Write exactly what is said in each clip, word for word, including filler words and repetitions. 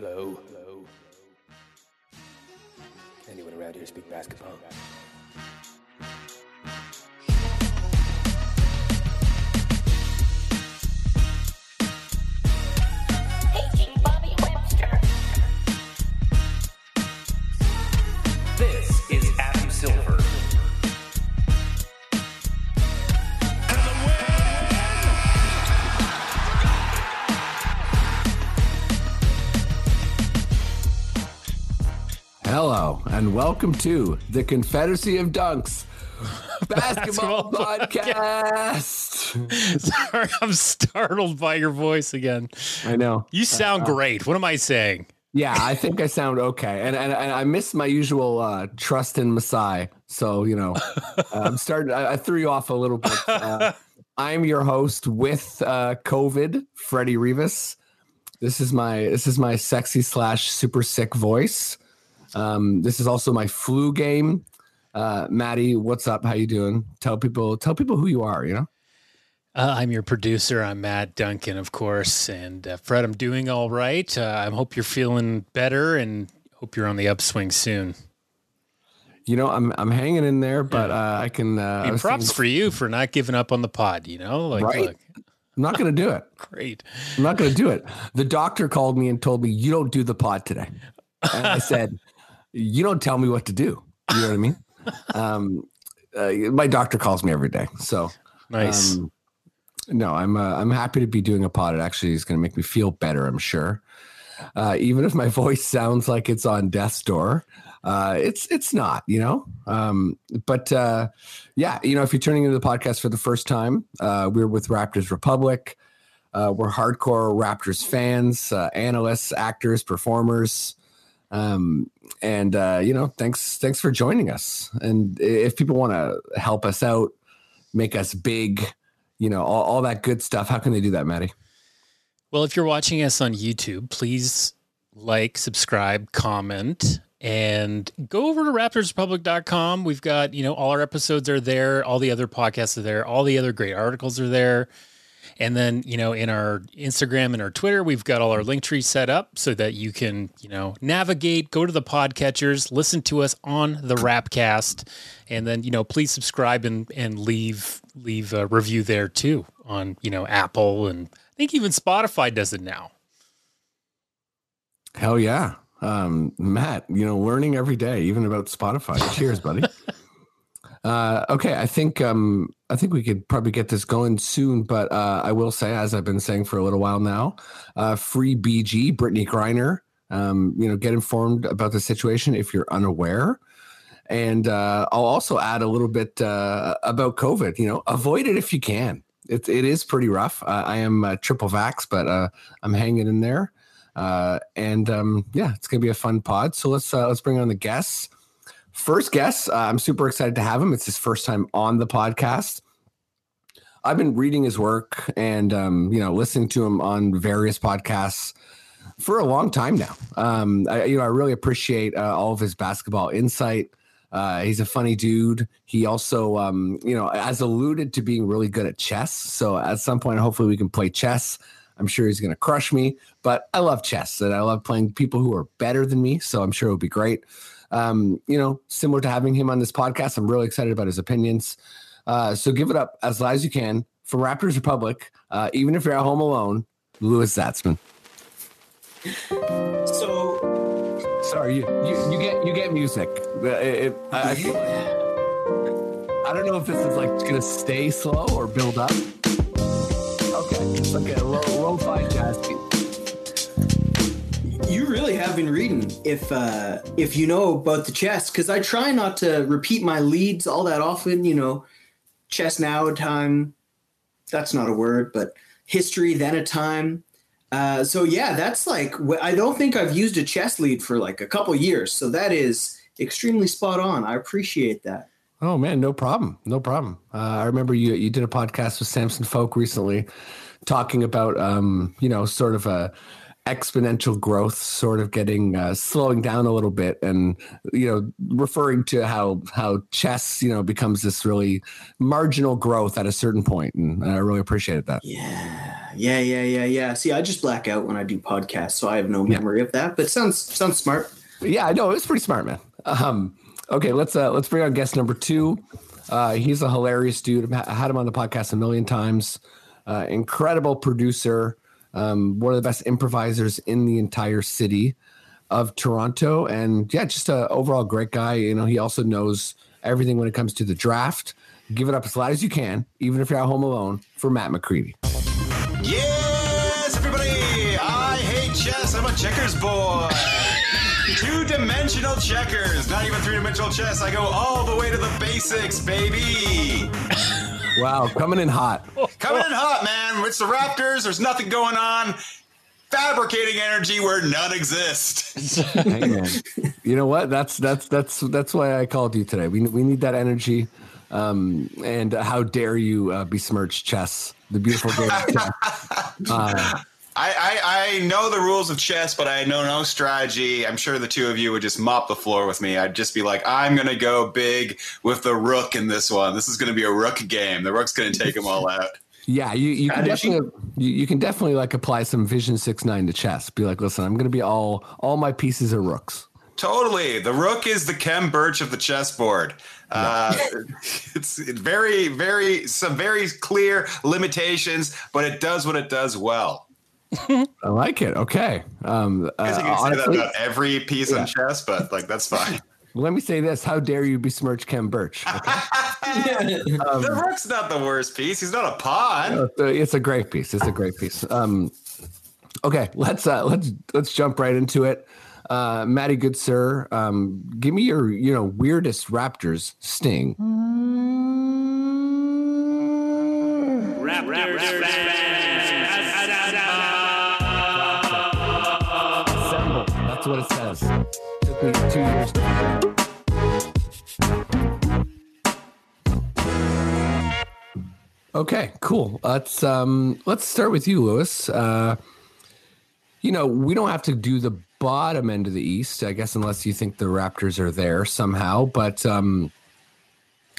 Hello. Hello. Anyone around here speak basketball? Paging Bobby Webster. This is Adam Silver. Hello, and welcome to the Confederacy of Dunks Basketball, basketball Podcast. podcast. Sorry, I'm startled by your voice again. I know. You sound uh, great. What am I saying? Yeah, I think I sound okay. And and, and I miss my usual uh, trust in Masai. So, you know, I'm starting. I, I threw you off a little bit. Uh, I'm your host with uh, COVID, Freddie Rivas. This is my This is my sexy slash super sick voice. Um, this is also my flu game. Uh, Maddie, what's up? How you doing? Tell people, tell people who you are, you know? Uh, I'm your producer. I'm Matt Duncan, of course. And uh, Fred, I'm doing all right. Uh, I hope you're feeling better and hope you're on the upswing soon. You know, I'm, I'm hanging in there, but, uh, I can, uh, hey, I props thinking- for you for not giving up on the pod, you know, like, right? Look. I'm not going to do it. Great. I'm not going to do it. The doctor called me and told me you don't do the pod today. And I said, you don't tell me what to do. You know what I mean? Um, uh, my doctor calls me every day. So nice. Um, no, I'm uh, I'm happy to be doing a pod. It actually is going to make me feel better, I'm sure. Uh, even if my voice sounds like it's on death's door, uh, it's it's not, you know? Um, but uh, yeah, you know, if you're turning into the podcast for the first time, uh, we're with Raptors Republic. Uh, we're hardcore Raptors fans, uh, analysts, actors, performers. Um, and, uh, you know, thanks, thanks for joining us. And if people want to help us out, make us big, you know, all, all that good stuff, how can they do that, Maddie? Well, if you're watching us on YouTube, please like, subscribe, comment, and go over to raptors republic dot com. We've got, you know, all our episodes are there. All the other podcasts are there. All the other great articles are there. And then, you know, in our Instagram and our Twitter, we've got all our link trees set up so that you can, you know, navigate, go to the podcatchers, listen to us on the Rapcast, and then, you know, please subscribe and, and leave leave a review there too on, you know, Apple, and I think even Spotify does it now. Hell yeah. Um, Matt, you know, learning every day, even about Spotify. Cheers, buddy. Uh, okay, I think um, I think we could probably get this going soon, but uh, I will say, as I've been saying for a little while now, uh, free B G, Brittany Griner. Um, you know, get informed about the situation if you're unaware. And uh, I'll also add a little bit uh, about COVID. You know, avoid it if you can. It it is pretty rough. Uh, I am uh, triple vax, but uh, I'm hanging in there. Uh, and um, yeah, it's gonna be a fun pod. So let's uh, let's bring on the guests. First guest, uh, I'm super excited to have him. It's his first time on the podcast. I've been reading his work and, um, you know, listening to him on various podcasts for a long time now. Um, I, you know, I really appreciate uh, all of his basketball insight. Uh, he's a funny dude. He also, um, you know, has alluded to being really good at chess. So at some point, hopefully we can play chess. I'm sure he's going to crush me, but I love chess and I love playing people who are better than me. So I'm sure it'll be great. Um, you know, similar to having him on this podcast, I'm really excited about his opinions. Uh, so give it up as loud as you can for Raptors Republic, uh, even if you're at home alone, Louis Zatzman. So, sorry, you, you, you get you get music. It, it, I, I, feel like, I don't know if this is like gonna stay slow or build up. Okay, okay, low, lo-fi jazz. You really have been reading if uh, if you know about the chess, because I try not to repeat my leads all that often, you know, chess now a time, that's not a word, but history then a time. Uh, so, yeah, that's like, I don't think I've used a chess lead for like a couple years. So that is extremely spot on. I appreciate that. Oh, man, no problem. No problem. Uh, I remember you you did a podcast with Samson Folk recently talking about, um, you know, sort of a exponential growth sort of getting uh, slowing down a little bit, and you know, referring to how how chess, you know, becomes this really marginal growth at a certain point, and I really appreciated that. Yeah, Yeah, yeah, yeah, yeah. See, I just black out when I do podcasts, so I have no memory yeah. of that. But sounds sounds smart. Yeah, I know. It's pretty smart, man. Um, okay, let's uh, let's bring on guest number two. Uh, he's a hilarious dude. I had him on the podcast a million times. Uh, incredible producer. Um, one of the best improvisers in the entire city of Toronto. And yeah, just a overall great guy. You know, he also knows everything when it comes to the draft. Give it up as loud as you can, even if you're at home alone, for Matt McCready. Yes, everybody. I hate chess. I'm a checkers boy. Two-dimensional checkers, not even three-dimensional chess. I go all the way to the basics, baby. Wow, coming in hot. Coming in hot, man. It's the Raptors. There's nothing going on. Fabricating energy where none exists. Hang on. You know what? That's that's that's that's why I called you today. We we need that energy. Um, and how dare you uh, besmirch chess, the beautiful game of chess. Uh, I, I, I know the rules of chess, but I know no strategy. I'm sure the two of you would just mop the floor with me. I'd just be like, I'm going to go big with the rook in this one. This is going to be a rook game. The rook's going to take them all out. Yeah, you, you can definitely you, you can definitely like apply some Vision six nine to chess. Be like, listen, I'm going to be all all my pieces are rooks. Totally. The rook is the Ken Birch of the chessboard. Uh, it's very, very, some very clear limitations, but it does what it does well. I like it. Okay. Um, I guess you can uh, say honestly, that about every piece yeah. on chess, but like that's fine. Let me say this: how dare you besmirch Ken Birch? Okay. um, the rook's not the worst piece. He's not a pawn. No, it's a great piece. It's a great piece. Um, okay, let's uh, let's let's jump right into it. Uh, Matty, good sir, um, give me your you know weirdest Raptors sting. Raptors assemble. That's what it says. Took me two years to Okay, cool. Let's um, let's start with you, Louis. Uh, you know we don't have to do the bottom end of the East, I guess, unless you think the Raptors are there somehow. But um,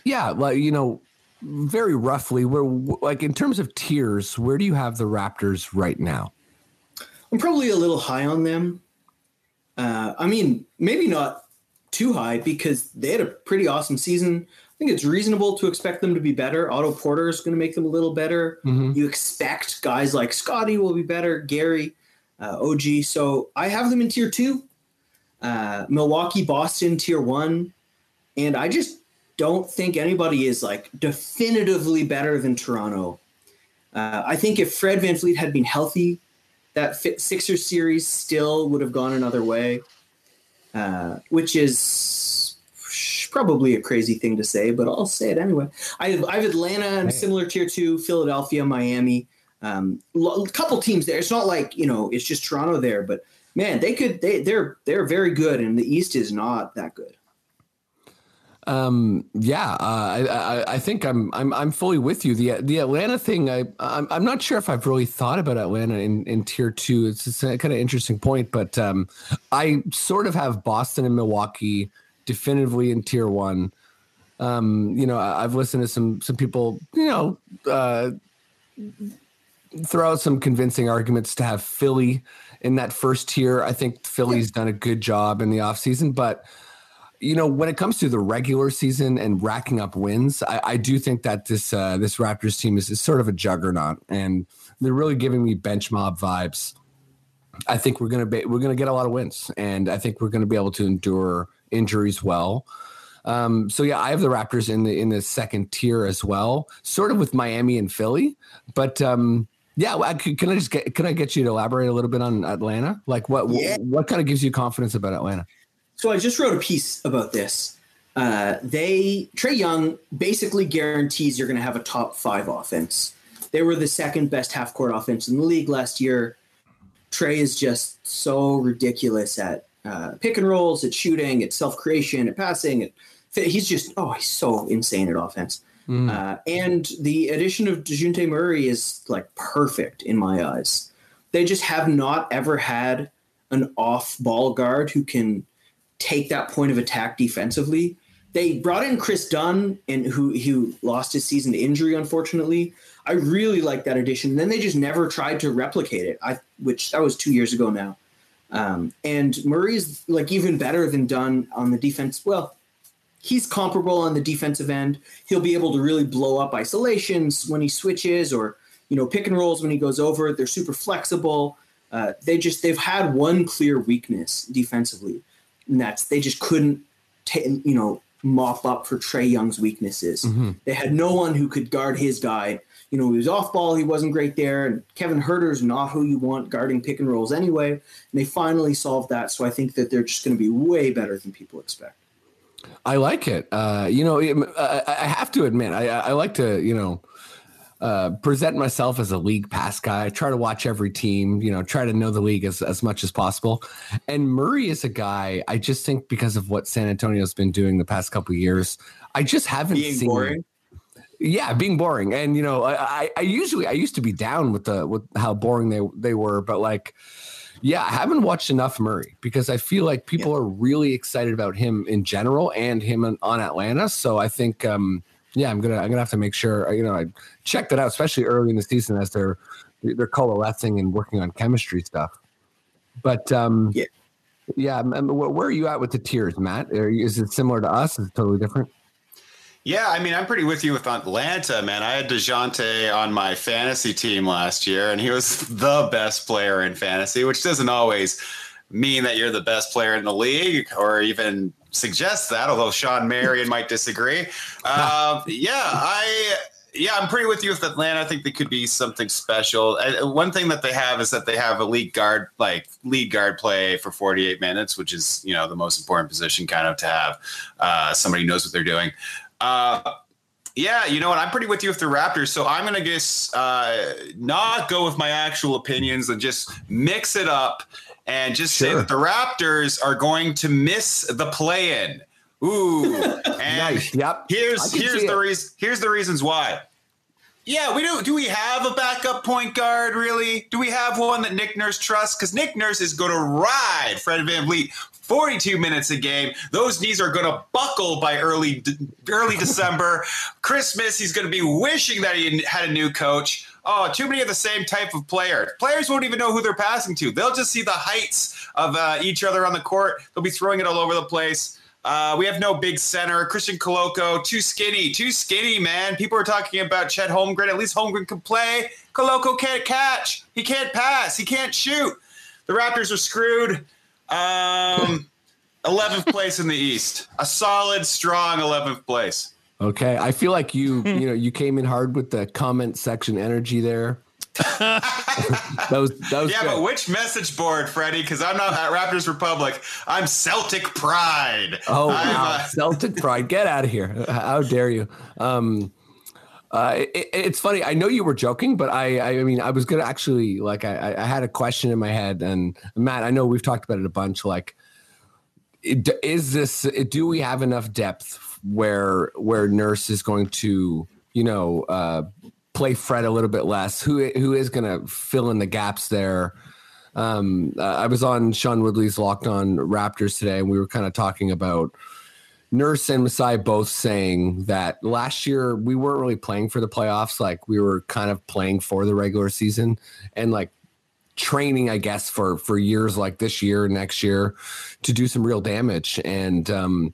yeah, well, you know, very roughly, we're like in terms of tiers, where do you have the Raptors right now? I'm probably a little high on them. Uh, I mean, maybe not too high because they had a pretty awesome season. I think it's reasonable to expect them to be better. Otto Porter is going to make them a little better. Mm-hmm. You expect guys like Scotty will be better, Gary. Uh, O G. So I have them in tier two, uh, Milwaukee, Boston, tier one. And I just don't think anybody is like definitively better than Toronto. Uh, I think if Fred VanVleet had been healthy, that Sixers series still would have gone another way, uh, which is probably a crazy thing to say, but I'll say it anyway. I have, I have Atlanta in right. similar tier two, Philadelphia, Miami. Um, a couple teams there. It's not like, you know, it's just Toronto there, but man, they could, they they're, they're very good. And the East is not that good. Um, yeah. Uh, I, I, I think I'm, I'm, I'm fully with you. The, the Atlanta thing, I, I'm, I'm not sure if I've really thought about Atlanta in, in tier two. It's, it's a kind of interesting point, but, um, I sort of have Boston and Milwaukee definitively in tier one. Um, you know, I, I've listened to some, some people, you know, uh, throw out some convincing arguments to have Philly in that first tier. I think Philly's done a good job in the offseason, but you know, when it comes to the regular season and racking up wins, I, I do think that this, uh, this Raptors team is, is sort of a juggernaut and they're really giving me bench mob vibes. I think we're going to be, we're going to get a lot of wins and I think we're going to be able to endure injuries well. Um, so yeah, I have the Raptors in the, in the second tier as well, sort of with Miami and Philly, but, um, yeah, I could, can I just get, can I get you to elaborate a little bit on Atlanta? Like what, yeah. what, what kind of gives you confidence about Atlanta? So I just wrote a piece about this. Uh, they, Trae Young basically guarantees you're going to have a top five offense. They were the second best half court offense in the league last year. Trae is just so ridiculous at uh, pick and rolls, at shooting, at self-creation, at passing. At, he's just, oh, he's so insane at offense. Mm. Uh, and the addition of DeJounte Murray is like perfect in my eyes. They just have not ever had an off-ball guard who can take that point of attack defensively. They brought in Chris Dunn, and who who lost his season to injury, unfortunately. I really like that edition. Then they just never tried to replicate it, I, which that was two years ago now. Um, and Murray's like even better than Dunn on the defense. Well, he's comparable on the defensive end. He'll be able to really blow up isolations when he switches, or, you know, pick and rolls when he goes over. They're super flexible. Uh, they just, they've had one clear weakness defensively, and that's they just couldn't, t- you know, mop up for Trae Young's weaknesses. Mm-hmm. They had no one who could guard his guy. You know, he was off ball. He wasn't great there. And Kevin Huerter's not who you want guarding pick and rolls anyway. And they finally solved that. So I think that they're just going to be way better than people expect. I like it. Uh, you know, I, I have to admit, I, I like to, you know, uh, present myself as a league pass guy. I try to watch every team, you know, try to know the league as, as much as possible. And Murray is a guy, I just think because of what San Antonio's been doing the past couple of years, I just haven't Being seen boring. Yeah, being boring. And, you know, I, I usually I used to be down with the with how boring they, they were. But like, yeah, I haven't watched enough Murray because I feel like people yeah. are really excited about him in general and him on, on Atlanta. So I think, um, yeah, I'm going to I'm going to have to make sure, you know, I checked it out, especially early in the season as they're they're coalescing and working on chemistry stuff. But um, yeah, yeah. Where are you at with the tiers, Matt? Is it similar to us? Is it totally different? Yeah, I mean, I'm pretty with you with Atlanta, man. I had DeJounte on my fantasy team last year, and he was the best player in fantasy, which doesn't always mean that you're the best player in the league or even suggest that, although Sean Marion might disagree. Uh, yeah, I, yeah, I'm pretty with you with Atlanta. I think they could be something special. I, one thing that they have is that they have elite guard, like lead guard play for forty-eight minutes, which is, you know, the most important position kind of to have uh, somebody who knows what they're doing. Uh, yeah, you know what? I'm pretty with you with the Raptors, so I'm gonna guess uh, not go with my actual opinions and just mix it up and just sure. say that the Raptors are going to miss the play-in. Ooh, and nice. Yep. Here's here's the reason. Here's the reasons why. Yeah, we do. Do we have a backup point guard, really? Do we have one that Nick Nurse trusts? Because Nick Nurse is going to ride Fred VanVleet forty-two minutes a game. Those knees are going to buckle by early early December. Christmas, he's going to be wishing that he had a new coach. Oh, too many of the same type of player. Players won't even know who they're passing to. They'll just see the heights of uh, each other on the court. They'll be throwing it all over the place. Uh, we have no big center. Christian Koloko, too skinny, too skinny, man. People are talking about Chet Holmgren. At least Holmgren can play. Koloko can't catch. He can't pass. He can't shoot. The Raptors are screwed. Um, eleventh place in the East. A solid, strong eleventh place. Okay. I feel like you, you know, you came in hard with the comment section energy there. that was, that was yeah, good. But which message board, Freddie? Because I'm not at Raptors Republic. I'm Celtic Pride. Oh, wow. a- Celtic Pride. Get out of here. How dare you? Um, uh, it, it's funny. I know you were joking, but I, I mean, I was going to actually, like, I, I had a question in my head. And Matt, I know we've talked about it a bunch. Like, is this, do we have enough depth where, where Nurse is going to, you know, uh, play Fred a little bit less? Who who is going to fill in the gaps there? Um, uh, I was on Sean Woodley's Locked On Raptors today, and we were kind of talking about Nurse and Masai both saying that last year we weren't really playing for the playoffs. Like, we were kind of playing for the regular season and like training, I guess, for for years like this year, next year, to do some real damage. And um,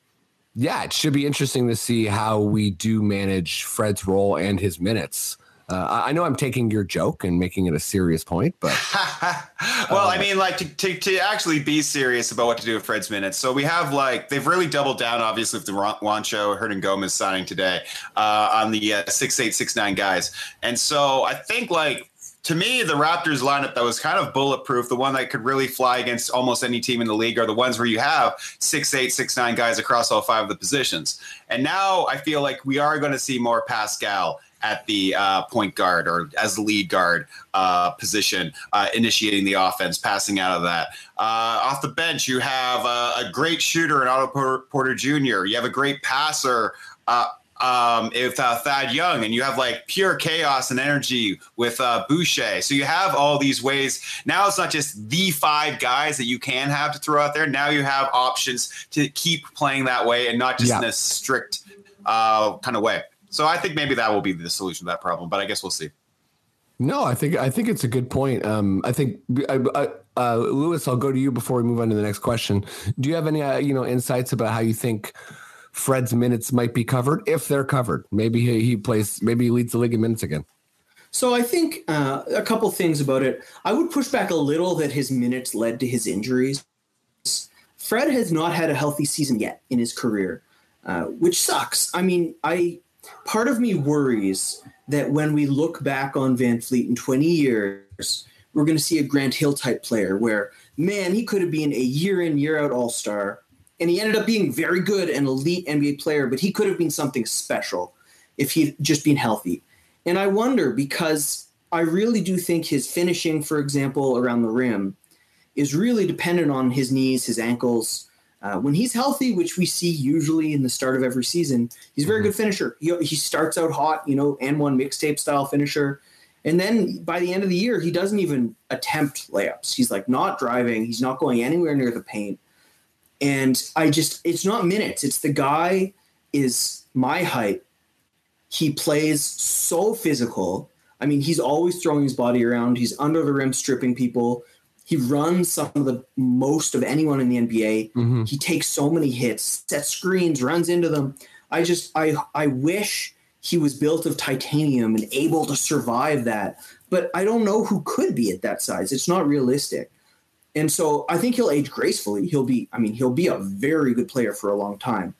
yeah, it should be interesting to see how we do manage Fred's role and his minutes. Uh, I know I'm taking your joke and making it a serious point, but. well, uh, I mean, like to, to, to actually be serious about what to do with Fred's minutes. So we have like, they've really doubled down, obviously, with the Juancho, Hernan Gomez signing today uh, on the uh, six eight, six nine guys. And so I think like, to me, the Raptors lineup that was kind of bulletproof, the one that could really fly against almost any team in the league, are the ones where you have six, eight, six, nine guys across all five of the positions. And now I feel like we are going to see more Pascal at the uh, point guard or as the lead guard uh, position, uh, initiating the offense, passing out of that. Uh, off the bench, you have a, a great shooter in Otto Porter Junior You have a great passer, uh, Um, if uh, Thad Young, and you have like pure chaos and energy with uh, Boucher. So you have all these ways. Now it's not just the five guys that you can have to throw out there. Now you have options to keep playing that way and not just yeah. in a strict uh, kind of way. So I think maybe that will be the solution to that problem, but I guess we'll see. No, I think I think it's a good point. Um, I think I, I, uh, Louis, I'll go to you before we move on to the next question. Do you have any uh, you know insights about how you think Fred's minutes might be covered, if they're covered? Maybe he, he plays. Maybe he leads the league in minutes again. So I think uh, a couple things about it. I would push back a little that his minutes led to his injuries. Fred has not had a healthy season yet in his career, uh, which sucks. I mean, I part of me worries that when we look back on VanVleet in twenty years, we're going to see a Grant Hill type player where, man, he could have been a year in, year out All Star, and he ended up being very good and elite N B A player, but he could have been something special if he'd just been healthy. And I wonder, because I really do think his finishing, for example, around the rim is really dependent on his knees, his ankles. Uh, when he's healthy, which we see usually in the start of every season, he's a very mm-hmm. good finisher. He, he starts out hot, you know, and one mixtape style finisher. And then by the end of the year, he doesn't even attempt layups. He's like not driving. He's not going anywhere near the paint. And I just, it's not minutes. It's the guy is my height. He plays so physical. I mean, he's always throwing his body around. He's under the rim, stripping people. He runs some of the most of anyone in the N B A. Mm-hmm. He takes so many hits, sets screens, runs into them. I just, I, I wish he was built of titanium and able to survive that. But I don't know who could be at that size. It's not realistic. And so I think he'll age gracefully. He'll be, I mean, he'll be a very good player for a long time.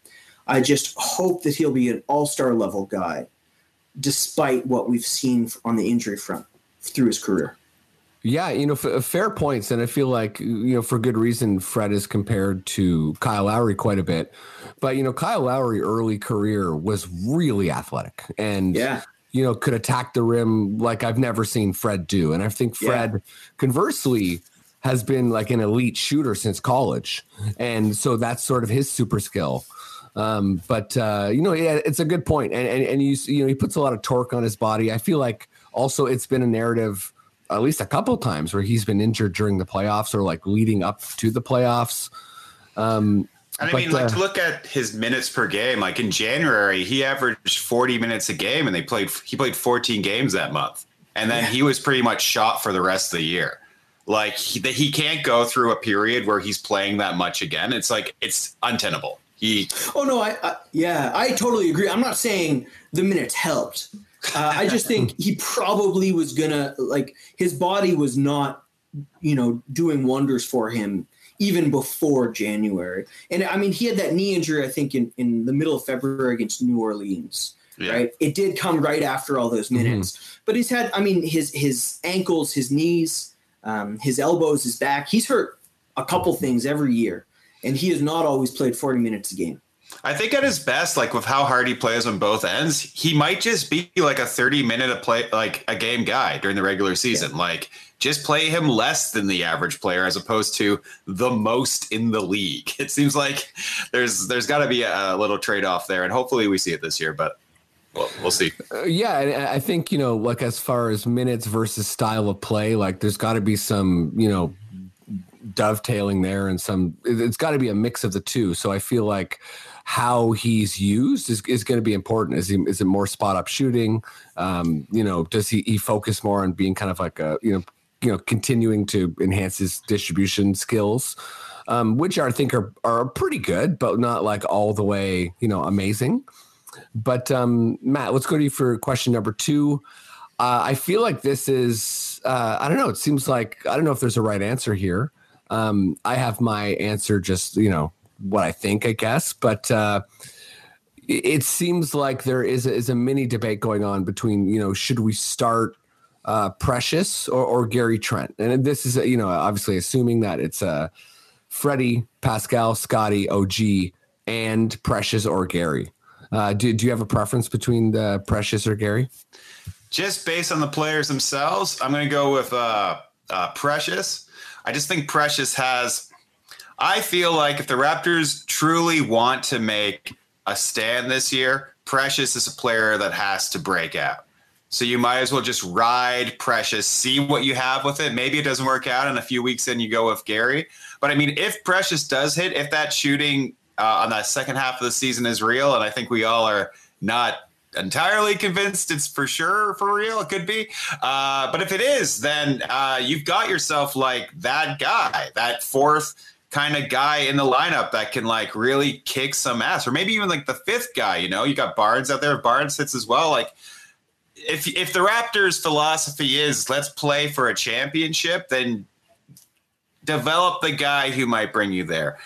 I just hope that he'll be an all-star level guy, despite what we've seen on the injury front through his career. Yeah, you know, f- fair points. And I feel like, you know, for good reason, Fred is compared to Kyle Lowry quite a bit. But, you know, Kyle Lowry early career was really athletic and, yeah. you know, could attack the rim like I've never seen Fred do. And I think Fred, yeah. conversely, has been like an elite shooter since college. And so that's sort of his super skill. Um, but, uh, you know, yeah, it's a good point. And, and, and you, you know, he puts a lot of torque on his body. I feel like also it's been a narrative at least a couple times where he's been injured during the playoffs or like leading up to the playoffs. Um, and I but, mean, like uh, to look at his minutes per game, like in January, he averaged forty minutes a game and they played, he played fourteen games that month. And then yeah. he was pretty much shot for the rest of the year. Like he, he can't go through a period where he's playing that much again. It's like, it's untenable. He, Oh no. I, I yeah, I totally agree. I'm not saying the minutes helped. Uh, I just think he probably was gonna like his body was not, you know, doing wonders for him even before January. And I mean, he had that knee injury, I think, in, in the middle of February against New Orleans. Yeah. Right. It did come right after all those minutes, mm-hmm. but he's had I mean, his his ankles, his knees, um, his elbows, his back. He's hurt a couple things every year, and he has not always played forty minutes a game. I think at his best, like with how hard he plays on both ends, he might just be like a thirty minute a play, like a game guy during the regular season. Yeah. Like just play him less than the average player as opposed to the most in the league. It seems like there's there's got to be a little trade off there. And hopefully we see it this year. But Well, we'll see. Uh, yeah, and I think, you know, like as far as minutes versus style of play, like there's got to be some, you know, dovetailing there and some it's got to be a mix of the two. So I feel like how he's used is, is going to be important. Is he, is it more spot up shooting? Um, you know, does he, he focus more on being kind of like a, you know, you know, continuing to enhance his distribution skills, um, which I think are, are pretty good, but not like all the way, you know, amazing. But um, Matt, let's go to you for question number two. Uh, I feel like this is, uh, I don't know. It seems like, I don't know if there's a right answer here. Um, I have my answer just, you know, what I think, I guess, but uh, it seems like there is a, is a mini debate going on between, you know, should we start uh, Precious or, or Gary Trent? And this is, you know, obviously assuming that it's uh, Freddie, Pascal, Scotty, O G, and Precious or Gary. Uh, do, do you have a preference between the Precious or Gary? Just based on the players themselves, I'm going to go with uh, uh, Precious. I just think Precious has – I feel like if the Raptors truly want to make a stand this year, Precious is a player that has to break out. So you might as well just ride Precious, see what you have with it. Maybe it doesn't work out, and a few weeks in you go with Gary. But, I mean, if Precious does hit, if that shooting uh, on that second half of the season is real, and I think we all are not entirely convinced it's for sure, for real. It could be. Uh, but if it is, then uh, you've got yourself like that guy, that fourth kind of guy in the lineup that can like really kick some ass, or maybe even like the fifth guy. You know, you got Barnes out there. Barnes hits as well. Like, if if the Raptors' philosophy is let's play for a championship, then develop the guy who might bring you there.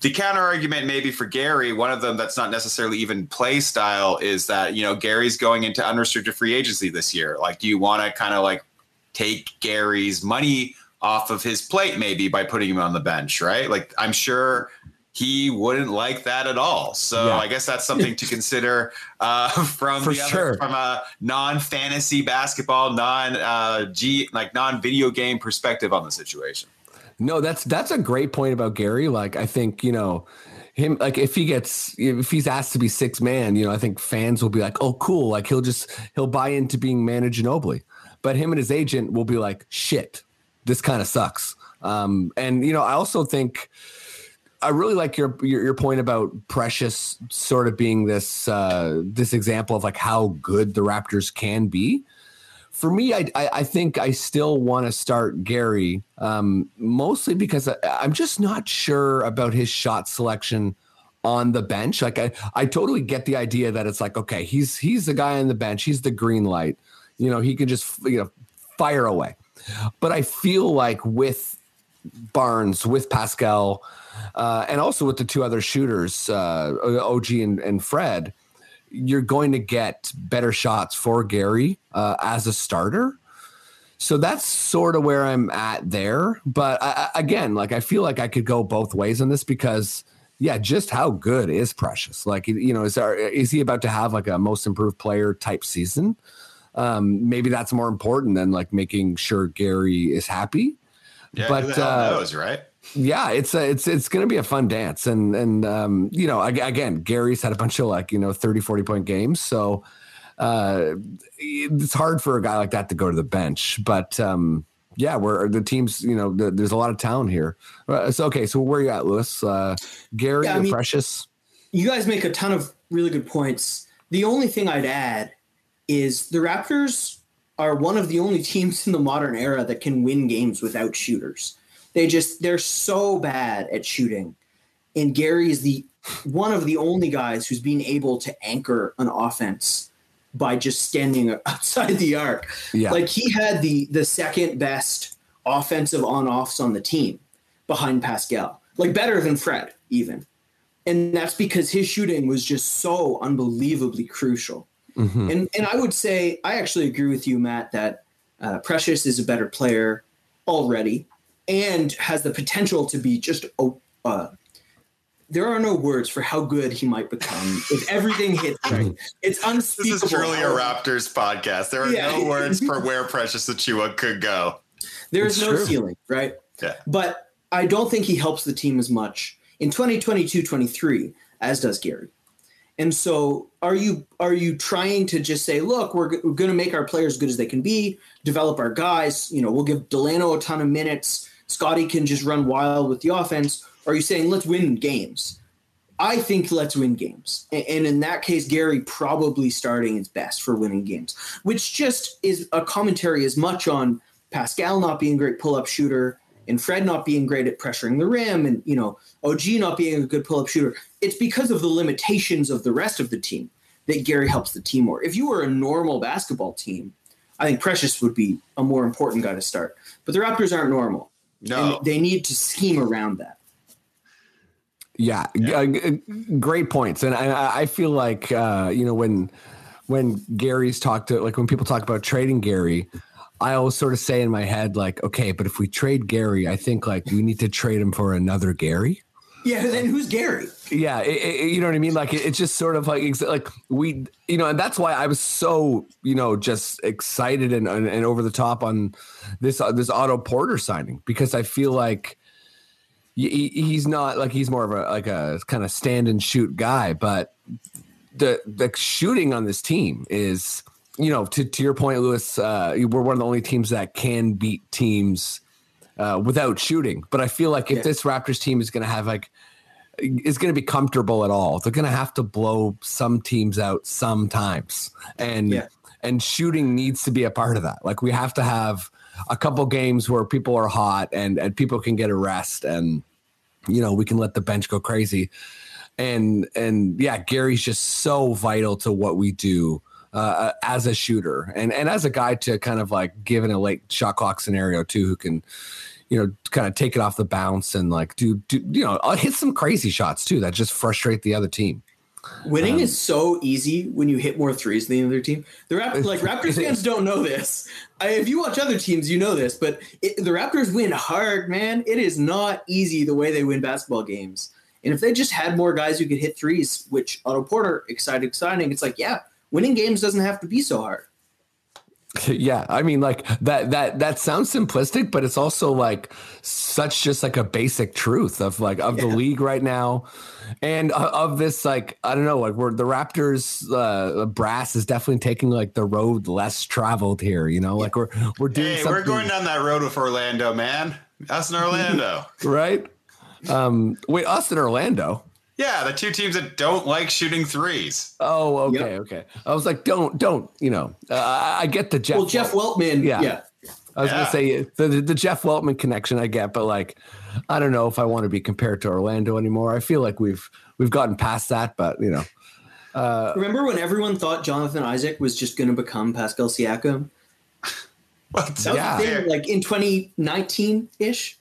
The counter argument maybe for Gary, one of them that's not necessarily even play style, is that, you know, Gary's going into unrestricted free agency this year. Like, do you want to kind of like take Gary's money off of his plate maybe by putting him on the bench, right? Like, I'm sure he wouldn't like that at all. So yeah. I guess that's something to consider uh, from for the other, sure. from a non-fantasy basketball, non uh, G like non-video game perspective on the situation. No, that's that's a great point about Gary. Like, I think, you know, him, like if he gets if he's asked to be six man, you know, I think fans will be like, oh, cool. Like he'll just he'll buy into being Manu Ginobili. But him and his agent will be like, shit, this kind of sucks. Um, and, you know, I also think I really like your, your your point about Precious sort of being this uh, this example of like how good the Raptors can be. For me, I I, I think I still want to start Gary, um, mostly because I, I'm just not sure about his shot selection on the bench. Like I, I totally get the idea that it's like, okay, he's he's the guy on the bench, he's the green light, you know, he can just you know fire away. But I feel like with Barnes, with Pascal, uh, and also with the two other shooters, uh, O G and, and Fred, you're going to get better shots for Gary uh, as a starter. So that's sort of where I'm at there. But I, again, like I feel like I could go both ways on this because, yeah, just how good is Precious? Like, you know, is there, is he about to have like a most improved player type season? Um, maybe that's more important than like making sure Gary is happy. Yeah, but who the hell knows, right? Yeah, it's a, it's it's going to be a fun dance, and and um, you know, again, Gary's had a bunch of like you know thirty, forty point games, so uh, it's hard for a guy like that to go to the bench. But um, yeah, where the teams, you know, the, there's a lot of talent here. So okay, so where are you at, Louis? Uh, Gary yeah, I mean, or Precious? You guys make a ton of really good points. The only thing I'd add is the Raptors are one of the only teams in the modern era that can win games without shooters. They just, they're so bad at shooting. And Gary is the, one of the only guys who's been able to anchor an offense by just standing outside the arc. Yeah. Like he had the, the second best offensive on offs on the team behind Pascal, like better than Fred even. And that's because his shooting was just so unbelievably crucial. Mm-hmm. And and I would say I actually agree with you, Matt, that uh, Precious is a better player already and has the potential to be just – uh, there are no words for how good he might become if everything hits right. It's unspeakable. This is truly a Raptors podcast. There are yeah. no words for where Precious Achiuwa could go. There is no true. ceiling, right? Yeah. But I don't think he helps the team as much in twenty twenty-two twenty-three as does Gary. And so are you are you trying to just say, look, we're, g- we're going to make our players as good as they can be, develop our guys, you know, we'll give Delano a ton of minutes, Scotty can just run wild with the offense? Or are you saying, let's win games? I think let's win games. And, and in that case, Gary probably starting is best for winning games, which just is a commentary as much on Pascal not being a great pull-up shooter and Fred not being great at pressuring the rim and, you know, O G not being a good pull-up shooter. It's because of the limitations of the rest of the team that Gary helps the team more. If you were a normal basketball team, I think Precious would be a more important guy to start. But the Raptors aren't normal. No. And they need to scheme around that. Yeah, yeah. G- g- great points. And I, I feel like, uh, you know, when when Gary's talked to, like when people talk about trading Gary, I always sort of say in my head, like, okay, but if we trade Gary, I think like we need to trade him for another Gary. Yeah. Then who's Gary? Yeah. It, it, you know what I mean? Like, it's it just sort of like, like we, you know, and that's why I was so, you know, just excited and, and, and over the top on this, uh, this Otto Porter signing, because I feel like he, he's not like, he's more of a, like a kind of stand and shoot guy, but the, the shooting on this team is, you know, to, to your point, Louis, uh, we're one of the only teams that can beat teams uh, without shooting. But I feel like if yeah. this Raptors team is going to have like is going to be comfortable at all. They're going to have to blow some teams out sometimes. And yeah. and shooting needs to be a part of that. Like, we have to have a couple games where people are hot and, and people can get a rest, and, you know, we can let the bench go crazy. And, and yeah, Gary's just so vital to what we do uh, as a shooter and, and as a guy to kind of like give in a late shot clock scenario too, who can, you know, kind of take it off the bounce and like do, do you know, I'll hit some crazy shots too that just frustrate the other team. Winning um, is so easy when you hit more threes than the other team. The Raptors, like Raptors fans don't know this. I, if you watch other teams, you know this, but it, the Raptors win hard, man. It is not easy the way they win basketball games. And if they just had more guys who could hit threes, which Otto Porter, exciting, exciting. It's like, yeah, winning games doesn't have to be so hard. Yeah, I mean, like that that that sounds simplistic, but it's also like such just like a basic truth of like of yeah. the league right now, and of this, like, I don't know, like we're the Raptors uh, brass is definitely taking like the road less traveled here, you know, like we're we're doing. Hey, something. We're going down that road with Orlando, man. Us in Orlando, right? Um, wait, us in Orlando. Yeah, the two teams that don't like shooting threes. Oh, okay, yep. okay. I was like, don't, don't, you know, uh, I get the Jeff. Well, Jeff Weltman. Yeah. yeah. I was yeah. going to say the, the Jeff Weltman connection I get, but like, I don't know if I want to be compared to Orlando anymore. I feel like we've, we've gotten past that, but you know. Uh, Remember when everyone thought Jonathan Isaac was just going to become Pascal Siakam? What? That yeah. was the thing, like in twenty nineteen ish.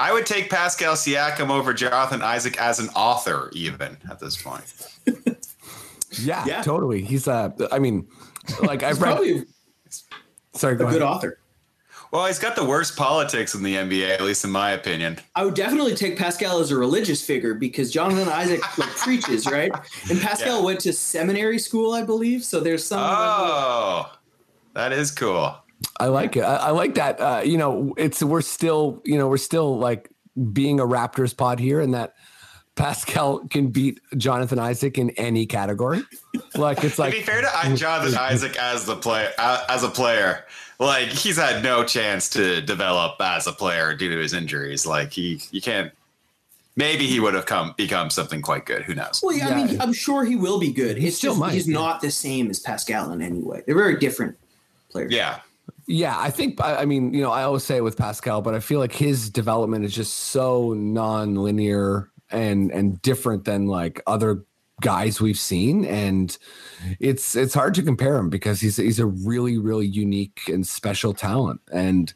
I would take Pascal Siakam over Jonathan Isaac as an author, even at this point. yeah, yeah, totally. He's a, uh, I mean, like I've read. Probably sorry, go a ahead. Good author. Well, he's got the worst politics in the N B A, at least in my opinion. I would definitely take Pascal as a religious figure because Jonathan Isaac like, preaches, right? And Pascal yeah. went to seminary school, I believe. So there's some. Oh, that is cool. I like it. I, I like that. Uh, you know, it's we're still, you know, we're still like being a Raptors pod here, and that Pascal can beat Jonathan Isaac in any category. Like it's like to be fair to Jonathan Isaac as the play uh, as a player, like he's had no chance to develop as a player due to his injuries. Like he, you can't. Maybe he would have come become something quite good. Who knows? Well, yeah, yeah. I mean, I'm sure he will be good. He's still might, he's yeah. not the same as Pascal in any way. They're very different players. Yeah. Yeah, I think, I mean, you know, I always say it with Pascal, but I feel like his development is just so non-linear and and different than like other guys we've seen. And it's it's hard to compare him because he's he's a really, really unique and special talent. And,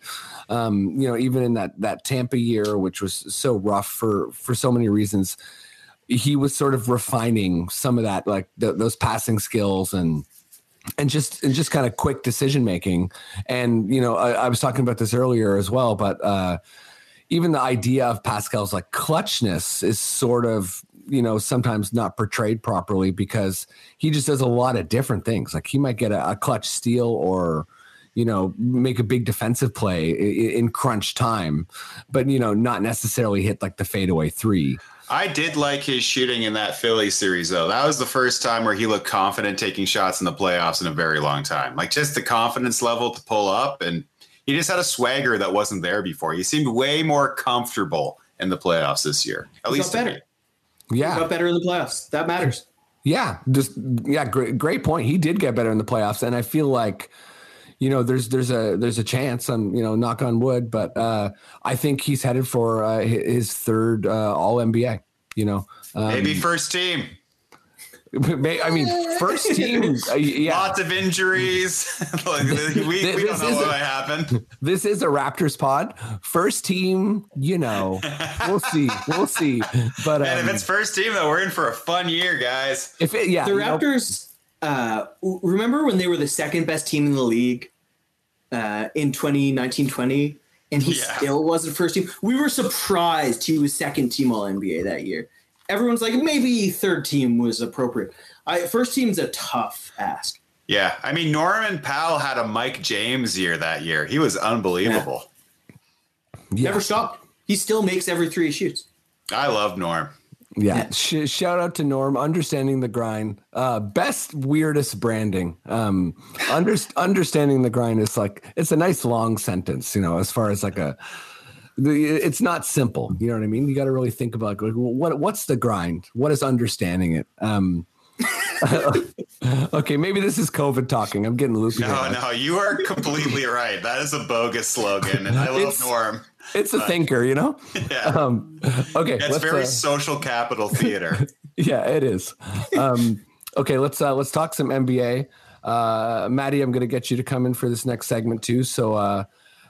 um, you know, even in that that Tampa year, which was so rough for, for so many reasons, he was sort of refining some of that, like th- those passing skills and, And just and just kind of quick decision making. And, you know, I, I was talking about this earlier as well, but uh, even the idea of Pascal's like clutchness is sort of, you know, sometimes not portrayed properly because he just does a lot of different things. Like he might get a, a clutch steal or, you know, make a big defensive play in, in crunch time, but, you know, not necessarily hit like the fadeaway three. I did like his shooting in that Philly series, though. That was the first time where he looked confident taking shots in the playoffs in a very long time. Like, just the confidence level to pull up, and he just had a swagger that wasn't there before. He seemed way more comfortable in the playoffs this year. At he least got better. Yeah. He got better in the playoffs. That matters. Yeah. Just yeah, great great point. He did get better in the playoffs, and I feel like you know, there's there's a there's a chance on, you know, knock on wood, but uh, I think he's headed for uh, his third uh, All N B A. You know, um, maybe first team. I mean, first team. Uh, yeah. Lots of injuries. Like, we we this don't know what might happen. This is a Raptors pod. First team. You know, we'll see. We'll see. But Man, um, if it's first team, though, we're in for a fun year, guys. If it, yeah, the Raptors. You know, uh, remember when they were the second best team in the league? Uh, in twenty nineteen twenty, and he yeah. still wasn't first team. We were surprised he was second team All N B A that year. Everyone's like, maybe third team was appropriate. I, first team's a tough ask. Yeah, I mean, Norman Powell had a Mike James year that year. He was unbelievable. Yeah. Never stopped. He still makes every three he shoots. I love Norm. Yeah. yeah. Shout out to Norm, understanding the grind, uh, best, weirdest branding, um, under, understanding the grind is like, it's a nice long sentence, you know, as far as like a, it's not simple. You know what I mean? You got to really think about what what's the grind? What is understanding it? Um, okay, maybe this is COVID talking. I'm getting loopy. No, right. no, you are completely right. That is a bogus slogan, and I love it's, Norm. It's but, a thinker, you know? Yeah. Um, okay. It's very uh, social capital theater. Yeah, it is. Um, okay, let's uh, let's talk some N B A. Uh, Maddie, I'm going to get you to come in for this next segment too. So uh,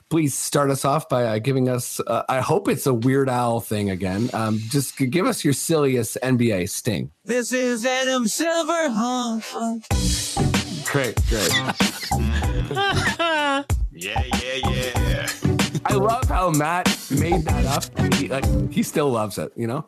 please start us off by uh, giving us, uh, I hope it's a Weird Al thing again. Um, just give us your silliest N B A sting. This is Adam Silver. Great, great. yeah, yeah, yeah. I love how Matt made that up. He, like, he still loves it, you know?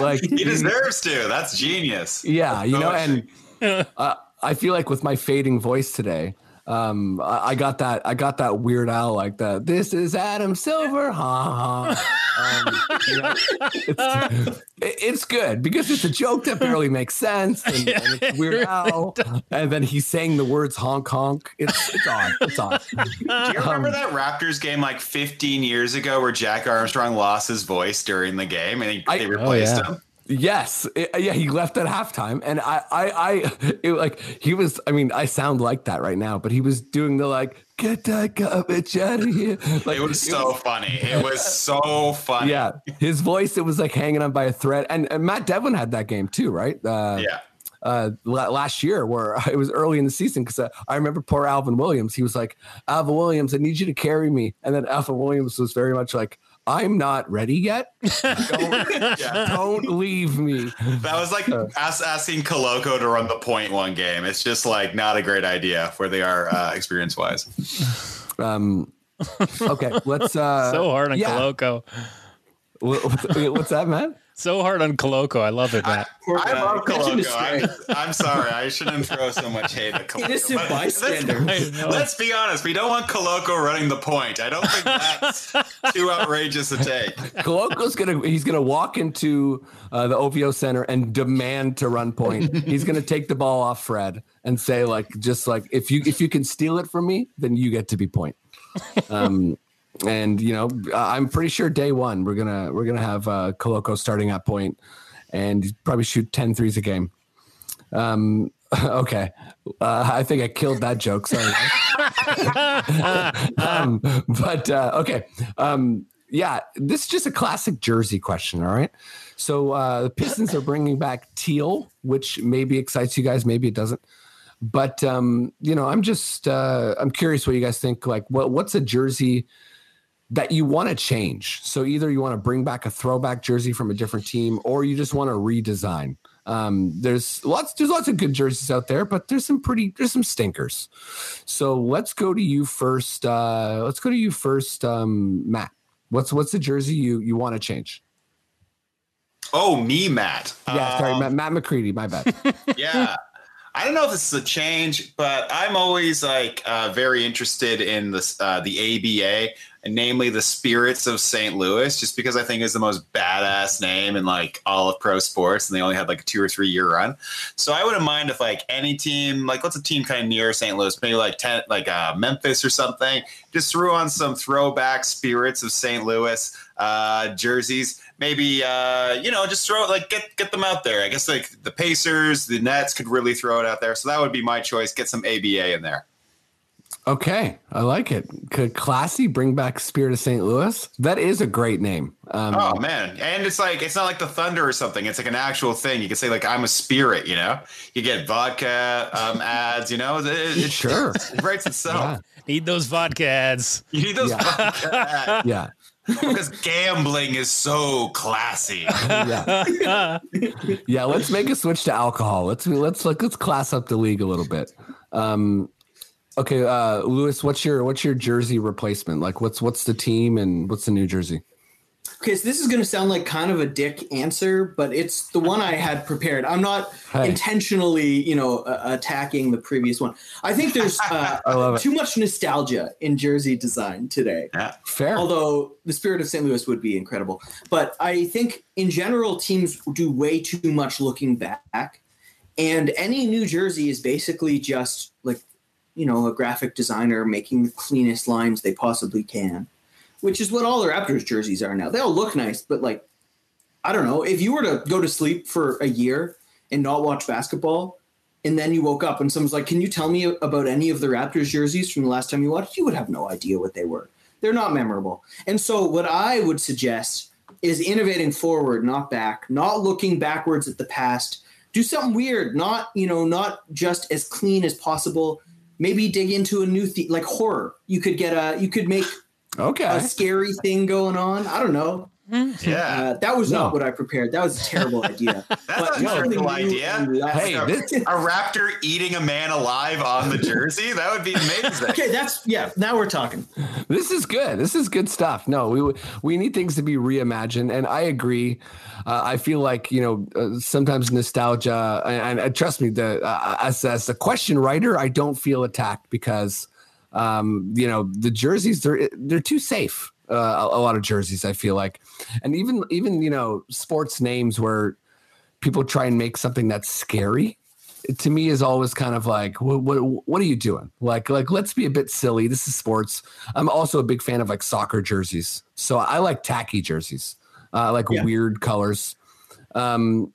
Like He deserves to. That's genius. Yeah, That's you know, and... Uh, I feel like with my fading voice today, um, I, I got that. I got that Weird Al like that. This is Adam Silver. Ha ha. Um, you know, it's, it's good because it's a joke that barely makes sense. And, and it's Weird Al, and then he sang the words honk honk. It's it's on. It's on. Do you remember um, that Raptors game like fifteen years ago where Jack Armstrong lost his voice during the game and he, I, they replaced oh, yeah. him? Yes. It, yeah. He left at halftime. And I, I, I it, like he was, I mean, I sound like that right now, but he was doing the like, get that garbage out of here. Like, it was so it was, funny. It was so funny. Yeah. His voice, it was like hanging on by a thread. And, and Matt Devlin had that game too, right? Uh, yeah. Uh, last year where it was early in the season because I, I remember poor Alvin Williams. He was like, Alvin Williams, I need you to carry me. And then Alvin Williams was very much like, I'm not ready yet. Don't, yeah. don't leave me. That was like uh, ask, asking Koloko to run the point one game. It's just like not a great idea where they are uh, experience wise. Um, okay, let's. Uh, so hard on yeah. Koloko. What's that, man? So hard on Koloko. I love it, Matt. I, I uh, love Koloko. I'm, I'm sorry. I shouldn't throw so much hate at Koloko. Innocent bystander. Let's, let's be honest. We don't want Koloko running the point. I don't think that's too outrageous a take. Koloko's gonna he's gonna walk into uh, the O V O Center and demand to run point. He's gonna take the ball off Fred and say like just like if you if you can steal it from me, then you get to be point. Um, And, you know, I'm pretty sure day one we're going to we're going to have uh, Koloko starting at point and probably shoot ten threes a game. Um, OK, uh, I think I killed that joke. Sorry. um, but uh, OK, um, yeah, this is just a classic Jersey question. All right. So uh, the Pistons are bringing back teal, which maybe excites you guys. Maybe it doesn't. But, um, you know, I'm just uh, I'm curious what you guys think. Like, what what's a Jersey that you want to change? So either you want to bring back a throwback jersey from a different team, or you just want to redesign. Um, there's lots, there's lots of good jerseys out there, but there's some pretty, there's some stinkers. So let's go to you first. Uh, let's go to you first, um, Matt. What's what's the jersey you you want to change? Oh, me, Matt. Yeah, sorry, um, Matt, Matt McCready. My bad. Yeah. I don't know if this is a change, but I'm always like uh, very interested in this, uh, the A B A, and namely the Spirits of Saint Louis, just because I think is the most badass name in like all of pro sports. And they only had like a two or three year run. So I wouldn't mind if like any team, like what's a team kind of near Saint Louis, maybe like ten, like uh, Memphis or something, just threw on some throwback Spirits of Saint Louis uh, jerseys. Maybe, uh, you know, just throw it, like, get get them out there. I guess, like, the Pacers, the Nets could really throw it out there. So that would be my choice. Get some A B A in there. Okay. I like it. Could classy bring back Spirit of Saint Louis? That is a great name. Um, oh, man. And it's, like, it's not like the Thunder or something. It's, like, an actual thing. You could say, like, I'm a spirit, you know? You get vodka um, ads, you know? It, it, sure. It, it writes itself. Yeah. Need those vodka ads. You need those yeah. vodka ads. Yeah. Because gambling is so classy. yeah. yeah, let's make a switch to alcohol. Let's let's look let's class up the league a little bit. Um, okay, uh, Louis, what's your what's your jersey replacement? Like what's what's the team and what's the new jersey? Okay, so this is going to sound like kind of a dick answer, but it's the one I had prepared. I'm not hey. intentionally, you know, uh, attacking the previous one. I think there's uh, too much nostalgia in jersey design today. Yeah, fair. Although the Spirit of Saint Louis would be incredible. But I think in general, teams do way too much looking back. And any new jersey is basically just like, you know, a graphic designer making the cleanest lines they possibly can. which is what all the Raptors jerseys are now. They all look nice, but like, I don't know, if you were to go to sleep for a year and not watch basketball, and then you woke up and someone's like, can you tell me about any of the Raptors jerseys from the last time you watched? You would have no idea what they were. They're not memorable. And so what I would suggest is innovating forward, not back, not looking backwards at the past. Do something weird, not, you know, not just as clean as possible. Maybe dig into a new thing, like horror. You could get a, you could make okay. a scary thing going on. I don't know. Yeah, uh, that was no. not what I prepared. That was a terrible idea. That's but a terrible idea. Hey, a, this... a raptor eating a man alive on the jersey? That would be amazing. Okay, that's yeah. Now we're talking. This is good. This is good stuff. No, we we need things to be reimagined, and I agree. Uh, I feel like you know uh, sometimes nostalgia, and, and trust me, the uh, as as the question writer, I don't feel attacked because um, you know the jerseys they're they're too safe. Uh, a, a lot of jerseys, I feel like, and even even you know sports names where people try and make something that's scary, it, to me is always kind of like, what, what what are you doing? Like like let's be a bit silly. This is sports. I'm also a big fan of like soccer jerseys, so I like tacky jerseys, uh, like yeah. weird colors. Um,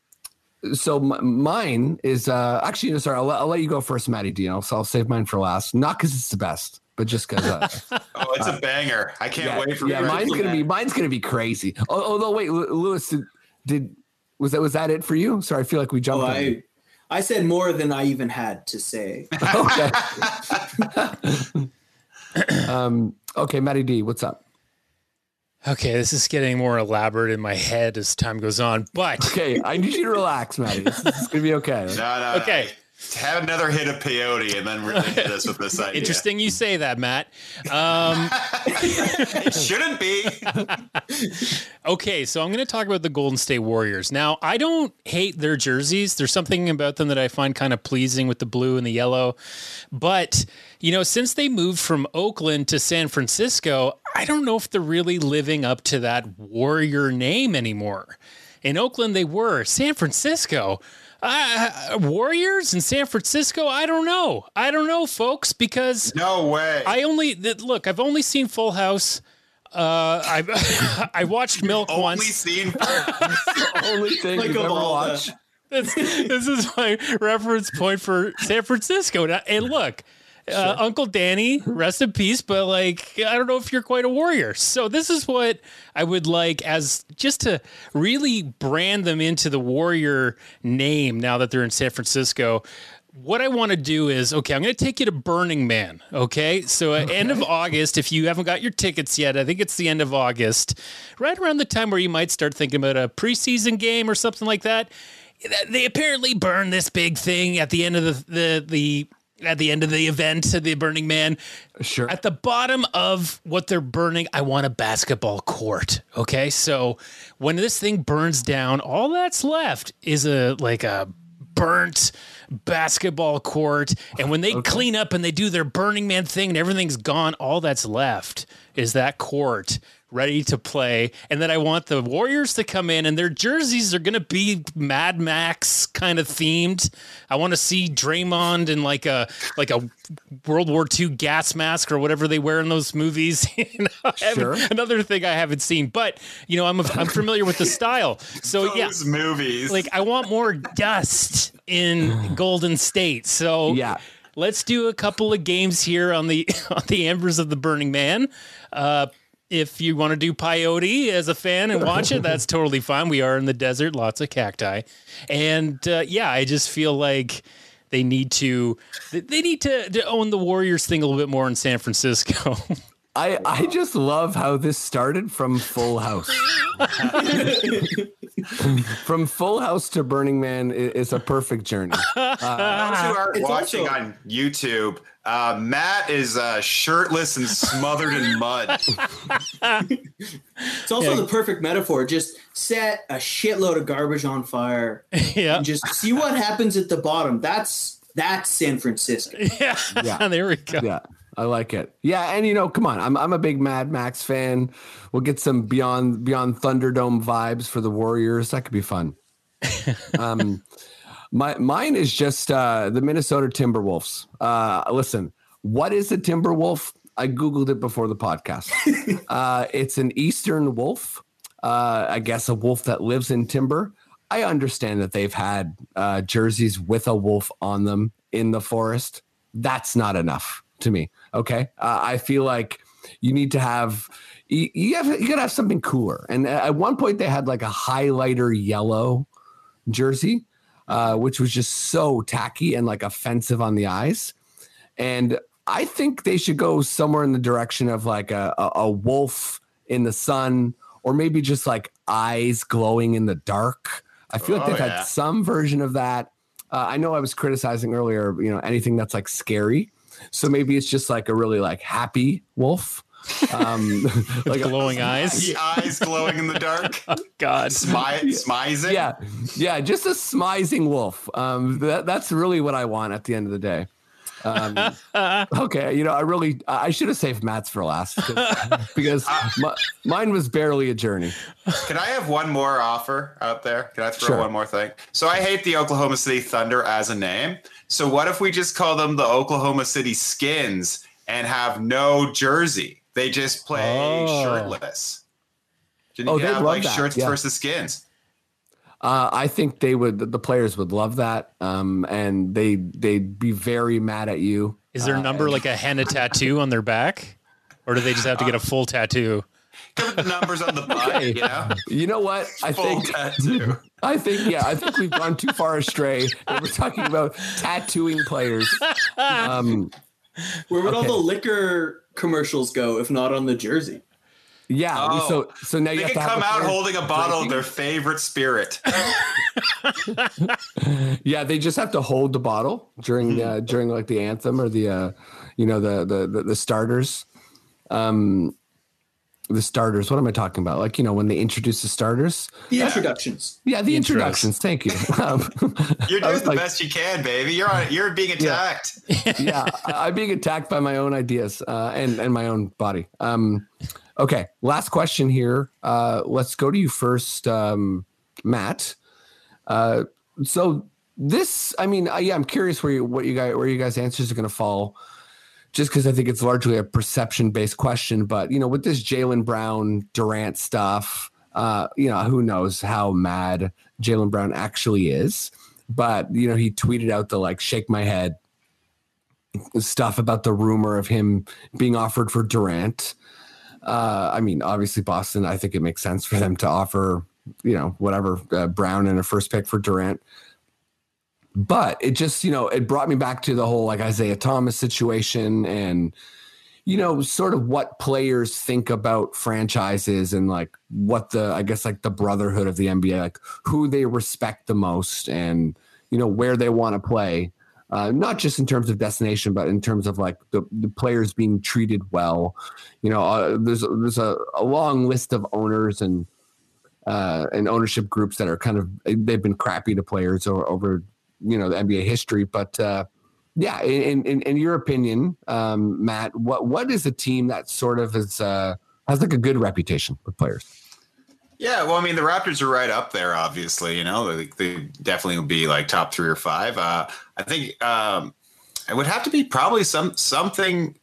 so m- mine is uh, actually no, sorry, I'll, I'll let you go first, Matty Dino. So I'll save mine for last, not because it's the best. But just because, uh, oh, it's uh, a banger! I can't yeah, wait for yeah. Mine's gonna be mine's gonna be crazy. Oh, although wait, Louis, did, did was that was that it for you? Sorry, I feel like we jumped. Oh, on I you. I said more than I even had to say. Okay. um. Okay, Matty D, what's up? Okay, this is getting more elaborate in my head as time goes on. But okay, I need you to relax, Matty. This is gonna be okay. No, no, okay. No. Have another hit of peyote and then we're into this with this idea. Interesting you say that, Matt. Um, it shouldn't be. Okay, so I'm going to talk about the Golden State Warriors. Now, I don't hate their jerseys. There's something about them that I find kind of pleasing with the blue and the yellow. But, you know, since they moved from Oakland to San Francisco, I don't know if they're really living up to that Warrior name anymore. In Oakland, they were. San Francisco... Uh, Warriors in San Francisco? I don't know. I don't know, folks, because no way. I only look. I've only seen Full House. Uh, I I watched Milk only once. Only seen. Only thing like you've ever watched. This, this is my reference point for San Francisco. And look, sure. uh, Uncle Danny, rest in peace. But like, I don't know if you're quite a warrior. So this is what I would like as just to really brand them into the Warrior name now that they're in San Francisco. What I want to do is, okay, I'm going to take you to Burning Man. Okay. So at okay. end of August, if you haven't got your tickets yet, I think it's the end of August, right around the time where you might start thinking about a preseason game or something like that. They apparently burn this big thing at the end of the, the, the, at the end of the event at the Burning Man. Sure. At the bottom of what they're burning, I want a basketball court. Okay. So when this thing burns down, all that's left is a, like a burnt basketball court. And when they okay. clean up and they do their Burning Man thing and everything's gone, all that's left is that court ready to play. And then I want the Warriors to come in and their jerseys are going to be Mad Max kind of themed. I want to see Draymond in like a, like a World War Two gas mask or whatever they wear in those movies. You know, sure. Another thing I haven't seen, but you know, I'm, a, I'm familiar with the style. So those yeah, movies. Like I want more dust in Golden State. So yeah. Let's do a couple of games here on the, on the embers of the Burning Man. Uh, If you want to do peyote as a fan and watch it, that's totally fine. We are in the desert, lots of cacti. And uh, yeah, I just feel like they need to they need to, to own the Warriors thing a little bit more in San Francisco. I, I just love how this started from Full House. From Full House to Burning Man is a perfect journey. Uh, Those who aren't watching also- on YouTube, uh, Matt is uh, shirtless and smothered in mud. It's also yeah. the perfect metaphor. Just set a shitload of garbage on fire. Yeah. And just see what happens at the bottom. That's that's San Francisco. Yeah. yeah. There we go. Yeah. I like it. Yeah, and you know, come on, I'm I'm a big Mad Max fan. We'll get some beyond beyond Thunderdome vibes for the Warriors. That could be fun. um, my mine is just uh, the Minnesota Timberwolves. Uh, listen, what is a Timberwolf? I Googled it before the podcast. uh, it's an eastern wolf. Uh, I guess a wolf that lives in timber. I understand that they've had uh, jerseys with a wolf on them in the forest. That's not enough to me. Okay. Uh, I feel like you need to have, you, you have, you gotta have something cooler. And at one point they had like a highlighter yellow jersey, uh, which was just so tacky and like offensive on the eyes. And I think they should go somewhere in the direction of like a, a, a wolf in the sun, or maybe just like eyes glowing in the dark. I feel like they've oh, yeah. had some version of that. Uh, I know I was criticizing earlier, you know, anything that's like scary. So maybe it's just like a really like happy wolf. Um, like glowing a, eyes. Eyes glowing in the dark. Oh, God. Smi- smizing. Yeah. Yeah. Just a smizing wolf. Um, that, that's really what I want at the end of the day. Um, okay, you know, I really I should have saved Matt's for last because uh, my, mine was barely a journey. Can I have one more offer out there? Can I throw sure. one more thing? So I hate the Oklahoma City Thunder as a name. So what if we just call them the Oklahoma City Skins and have no jersey? They just play oh. shirtless. You oh, they love like that. Shirts yeah. versus skins. Uh, I think they would. The players would love that, um, and they they'd be very mad at you. Is their uh, number and- like a henna tattoo on their back, or do they just have to get a full tattoo? Give it the numbers on the butt. Okay. You know, you know what? I full think tattoo. I think yeah. I think we've gone too far astray. And we're talking about tattooing players. Um, Where would okay. all the liquor commercials go if not on the jersey? Yeah, oh, so so now they you have can to come out holding a bottle drinking. of their favorite spirit. Yeah, they just have to hold the bottle during uh, during like the anthem or the uh, you know the, the the the starters, um, the starters. What am I talking about? Like you know when they introduce the starters, the introductions. Yeah, the, the introductions. Thank you. Um, you're doing the like, best you can, baby. You're on, you're being attacked. Yeah, yeah I, I'm being attacked by my own ideas uh, and and my own body. Um, Okay, last question here. Uh, let's go to you first, um, Matt. Uh, so this, I mean, uh, yeah, I'm curious where you, what you guys, where you guys' answers are going to fall, just because I think it's largely a perception-based question. But you know, with this Jaylen Brown Durant stuff, uh, you know, who knows how mad Jaylen Brown actually is? But you know, he tweeted out the like "shake my head" stuff about the rumor of him being offered for Durant. Uh, I mean, obviously Boston, I think it makes sense for them to offer, you know, whatever, uh, Brown and a first pick for Durant. But it just, you know, it brought me back to the whole like Isaiah Thomas situation and, you know, sort of what players think about franchises and like what the, I guess, like the brotherhood of the N B A, like who they respect the most and, you know, where they want to play, uh, not just in terms of destination, but in terms of like the, the players being treated well. You know, uh, there's there's a, a long list of owners and uh, and ownership groups that are kind of, they've been crappy to players over, over you know, the N B A history. But uh, yeah, in, in in your opinion, um, Matt, what what is a team that sort of is uh, has like a good reputation with players? Yeah, well, I mean, the Raptors are right up there, obviously, you know, they, they definitely would be like top three or five. Uh, I think um, it would have to be probably some something.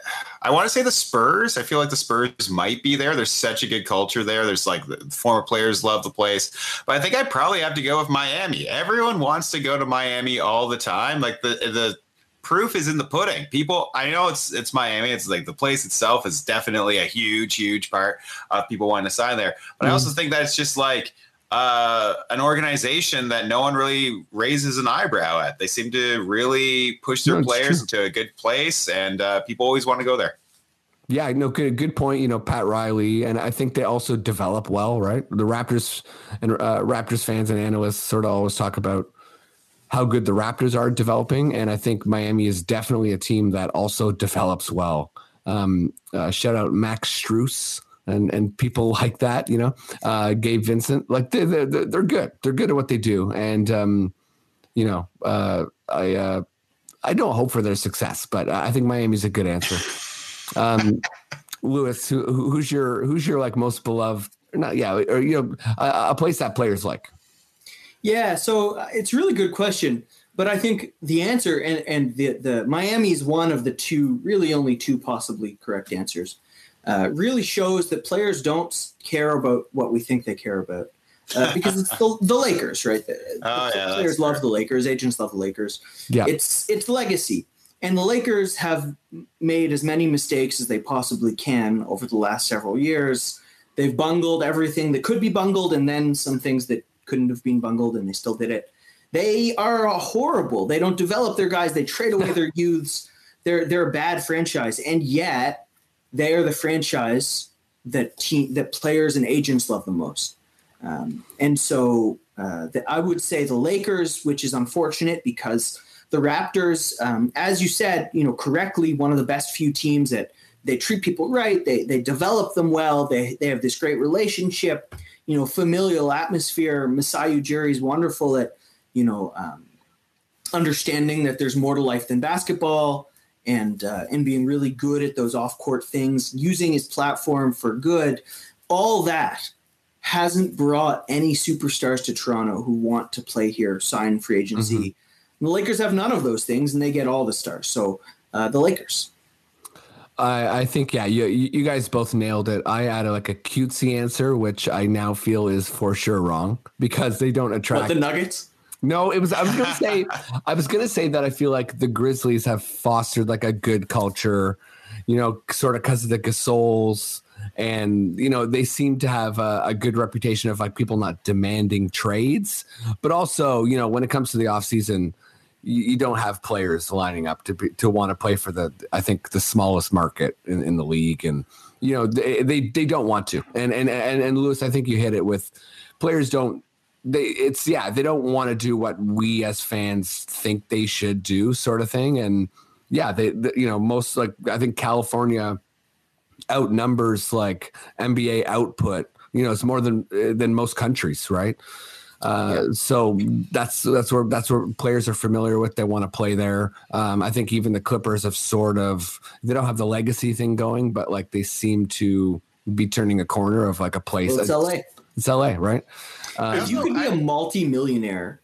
I want to say the Spurs. I feel like the Spurs might be there. There's such a good culture there. There's like the former players love the place. But I think I'd probably have to go with Miami. Everyone wants to go to Miami all the time. Like the the. Proof is in the pudding. People, I know it's it's Miami. It's like the place itself is definitely a huge, huge part of people wanting to sign there. But mm-hmm. I also think that it's just like uh, an organization that no one really raises an eyebrow at. They seem to really push their no, players into a good place, and uh, people always want to go there. Yeah, no, good, good point. You know, Pat Riley, and I think they also develop well, right? The Raptors and uh, Raptors fans and analysts sort of always talk about how good the Raptors are developing. And I think Miami is definitely a team that also develops well. Um, uh, shout out Max Strus and, and people like that, you know, uh, Gabe Vincent, like they're, they're, they're good. They're good at what they do. And, um, you know, uh, I, uh, I don't hope for their success, but I think Miami's a good answer. Um, Louis, who, who's your, who's your like most beloved or not? Yeah. Or, you know, a, a place that players like. Yeah, so it's a really good question. But I think the answer, and, and the, the Miami is one of the two, really only two possibly correct answers, uh, really shows that players don't care about what we think they care about. Uh, because it's the, the Lakers, right? The, oh, the yeah, players love the Lakers. Agents love the Lakers. Yeah. It's, it's legacy. And the Lakers have made as many mistakes as they possibly can over the last several years. They've bungled everything that could be bungled, and then some things that couldn't have been bungled, and they still did it. They are horrible. They don't develop their guys. They trade away their youths. They're they're a bad franchise, and yet they are the franchise that team, that players and agents love the most. Um, and so uh, the, I would say the Lakers, which is unfortunate because the Raptors, um, as you said, you know, correctly, one of the best few teams that they treat people right. They they develop them well. They they have this great relationship, you know, familial atmosphere. Masai Ujiri's wonderful at, you know, um, understanding that there's more to life than basketball, and uh, and being really good at those off-court things, using his platform for good. All that hasn't brought any superstars to Toronto who want to play here, sign free agency. Mm-hmm. The Lakers have none of those things, and they get all the stars. So uh, the Lakers. I, I think, yeah, you you guys both nailed it. I added like a cutesy answer, which I now feel is for sure wrong because they don't attract. What, the Nuggets? No, it was. I was gonna say. I was gonna say that I feel like the Grizzlies have fostered like a good culture, you know, sort of because of the Gasols, and you know they seem to have a, a good reputation of like people not demanding trades, but also you know when it comes to the offseason, you, you don't have players lining up to be, to want to play for the I think the smallest market in, in the league, and you know they they, they don't want to, and and and and Louis, I think you hit it with players don't. They it's yeah they don't want to do what we as fans think they should do, sort of thing. And yeah they, they you know most like I think California outnumbers like N B A output, you know it's more than than most countries, right? Uh, yeah. So that's that's where that's where players are familiar with. They want to play there. Um, I think even the Clippers have sort of they don't have the legacy thing going, but like they seem to be turning a corner of like a place. Well, it's L A. It's L A, right? Um, if you could be a multi-millionaire,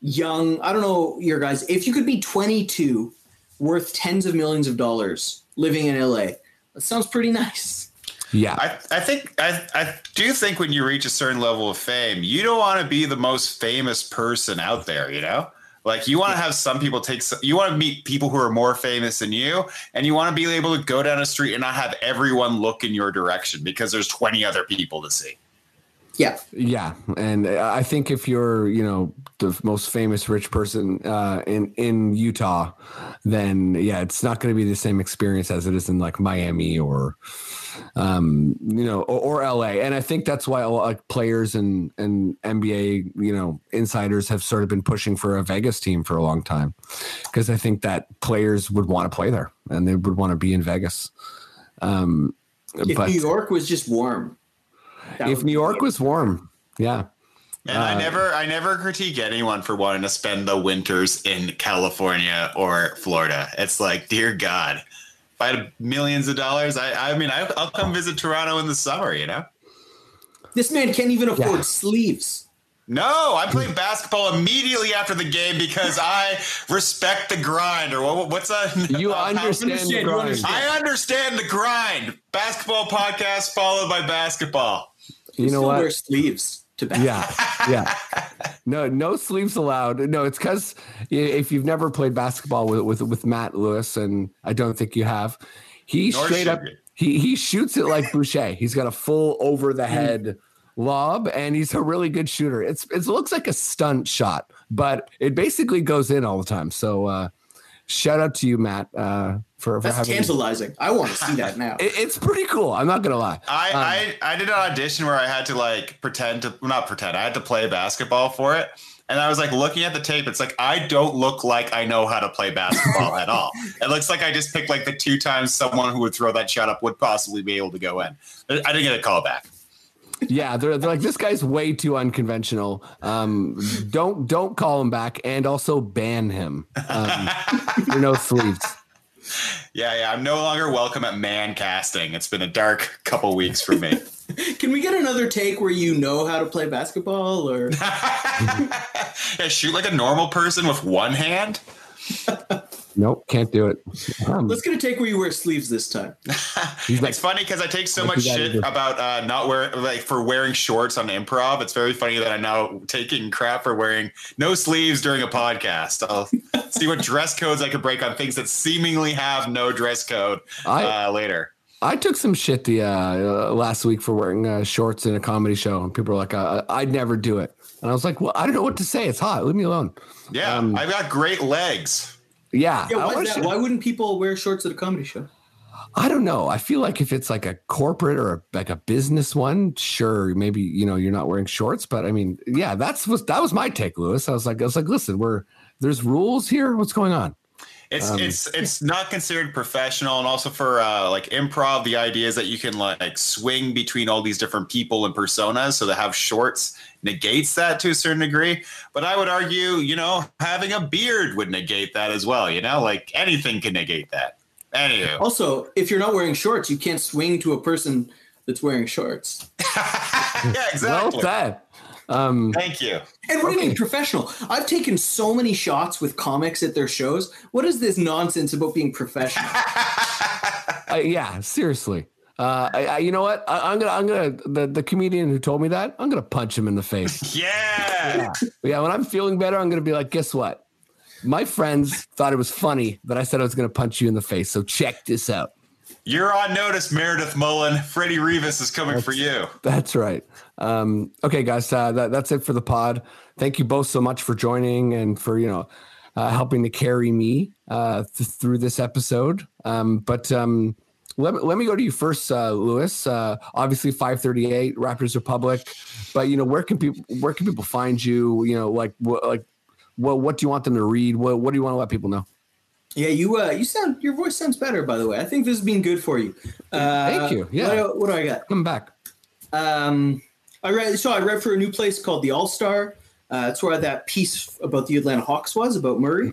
young, I don't know your guys, if you could be twenty-two, worth tens of millions of dollars, living in L A, that sounds pretty nice. Yeah. I, I think I, I do think when you reach a certain level of fame, you don't want to be the most famous person out there, you know? Like you want to have some people take – you want to meet people who are more famous than you, and you want to be able to go down a street and not have everyone look in your direction because there's twenty other people to see. Yeah. Yeah. And I think if you're, you know, the most famous rich person uh, in, in Utah, then, yeah, it's not going to be the same experience as it is in like Miami or, um, you know, or, or L A. And I think that's why like players and, and N B A, you know, insiders have sort of been pushing for a Vegas team for a long time, because I think that players would want to play there and they would want to be in Vegas. Um, if but, New York was just warm. That if New York was warm, yeah. And uh, I never I never critique anyone for wanting to spend the winters in California or Florida. It's like, dear God, if I had millions of dollars, I, I mean, I, I'll come visit Toronto in the summer, you know? This man can't even afford yeah. sleeves. No, I played basketball immediately after the game because I respect the grind. Or what, what's that? You uh, understand, understand the grind. Understand. I understand the grind. Basketball podcast followed by basketball. You, you know what? Wear sleeves to basketball. Yeah, yeah. No, no sleeves allowed. No, it's because if you've never played basketball with, with with Matt Lewis, and I don't think you have, he Nor straight up it. he he shoots it like Boucher. He's got a full over the head. Lob, and he's a really good shooter. It's it looks like a stunt shot, but it basically goes in all the time. So uh, shout out to you, Matt, uh, for, for That's having tantalizing. Me. I want to see that now. It, it's pretty cool. I'm not gonna lie. I, um, I I did an audition where I had to like pretend to not pretend. I had to play basketball for it. And I was like looking at the tape. It's like, I don't look like I know how to play basketball at all. It looks like I just picked like the two times someone who would throw that shot up would possibly be able to go in. I didn't get a call back. Yeah, they're they're like, this guy's way too unconventional. Um, don't don't call him back, and also ban him. Um, you're no sleeves. Yeah, yeah, I'm no longer welcome at Man Casting. It's been a dark couple weeks for me. Can we get another take where you know how to play basketball? Or yeah, shoot like a normal person with one hand? Nope, can't do it. Um, Let's get a take where you wear sleeves this time. It's like, funny because I take so much shit about uh, not wearing, like, for wearing shorts on improv. It's very funny that I'm now taking crap for wearing no sleeves during a podcast. I'll see what dress codes I can break on things that seemingly have no dress code uh, I, later. I took some shit the uh, last week for wearing uh, shorts in a comedy show, and people were like, uh, "I'd never do it." And I was like, well, I don't know what to say. It's hot. Leave me alone. Yeah, um, I've got great legs. Yeah. yeah why, that, why wouldn't people wear shorts at a comedy show? I don't know. I feel like if it's like a corporate or a, like a business one, sure, maybe, you know, you're not wearing shorts. But I mean, yeah, that's was that was my take, Louis. I was like, I was like, listen, we're there's rules here. What's going on? It's um, it's it's not considered professional, and also for uh, like improv, the idea is that you can like swing between all these different people and personas. So to have shorts negates that to a certain degree. But I would argue, you know, having a beard would negate that as well. You know, like anything can negate that. Anywho. Also, if you're not wearing shorts, you can't swing to a person that's wearing shorts. Yeah, exactly. Well said. Um, Thank you. And what do you mean professional? I've taken so many shots with comics at their shows. What is this nonsense about being professional? uh, yeah, seriously. Uh, I, I, you know what? I, I'm gonna, I'm gonna. The, the comedian who told me that, I'm gonna punch him in the face. yeah. yeah, yeah. When I'm feeling better, I'm gonna be like, guess what? My friends thought it was funny that I said I was gonna punch you in the face. So check this out. You're on notice, Meredith Mullen. Freddie Rivas is coming that's, for you. That's right. Um, okay, guys, uh, that, that's it for the pod. Thank you both so much for joining and for, you know, uh, helping to carry me uh, th- through this episode. Um, but um, let, let me go to you first, uh, Louis. Uh, obviously, five thirty-eight Raptors Republic. But you know, where can people where can people find you? You know, like wh- like what what do you want them to read? What what do you want to let people know? Yeah, you uh, you sound your voice sounds better, by the way. I think this has been good for you. Uh, Thank you. Yeah. What, what do I got? Come back. Um, I read so I read for a new place called the All Star. Uh, that's where that piece about the Atlanta Hawks was about Murray.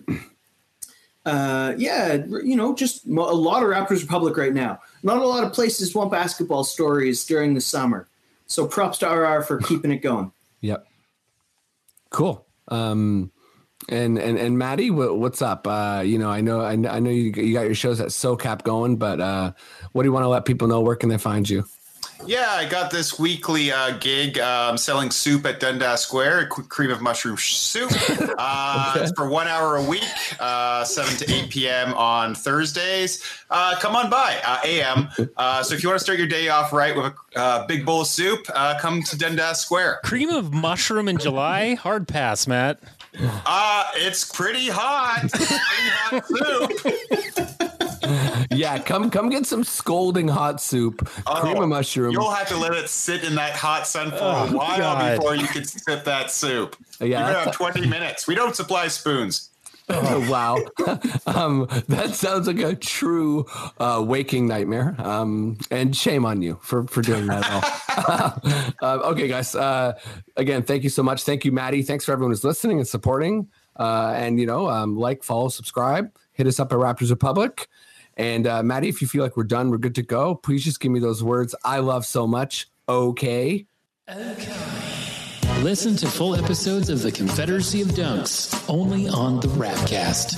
Uh, yeah, you know, just a lot of Raptors Republic right now. Not a lot of places want basketball stories during the summer. So props to R R for keeping it going. Yep. Cool. Um. And and and Maddie, what's up? Uh, you know, I know, I know, I know you, you got your shows at SoCap going, but uh, what do you want to let people know? Where can they find you? Yeah, I got this weekly uh, gig um, selling soup at Dundas Square, cream of mushroom soup. Uh, okay. It's for one hour a week, uh, seven to eight p.m. on Thursdays. Uh, come on by, uh, a m. Uh, so if you want to start your day off right with a uh, big bowl of soup, uh, come to Dundas Square. Cream of mushroom in July? Hard pass, Matt. Uh, it's pretty hot. Pretty hot soup. Yeah, come come get some scalding hot soup, oh, cream of mushroom. You'll have to let it sit in that hot sun for oh, a while God. before you can sip that soup. Yeah, you're gonna have twenty minutes. We don't supply spoons. Oh, wow. um, that sounds like a true uh, waking nightmare. Um, and shame on you for, for doing that at all. uh, okay, guys. Uh, again, thank you so much. Thank you, Maddie. Thanks for everyone who's listening and supporting. Uh, and, you know, um, like, follow, subscribe. Hit us up at Raptors Republic. And, uh, Maddie, if you feel like we're done, we're good to go, please just give me those words I love so much. Okay. Okay. Listen to full episodes of the Confederacy of Dunks only on the Rapcast.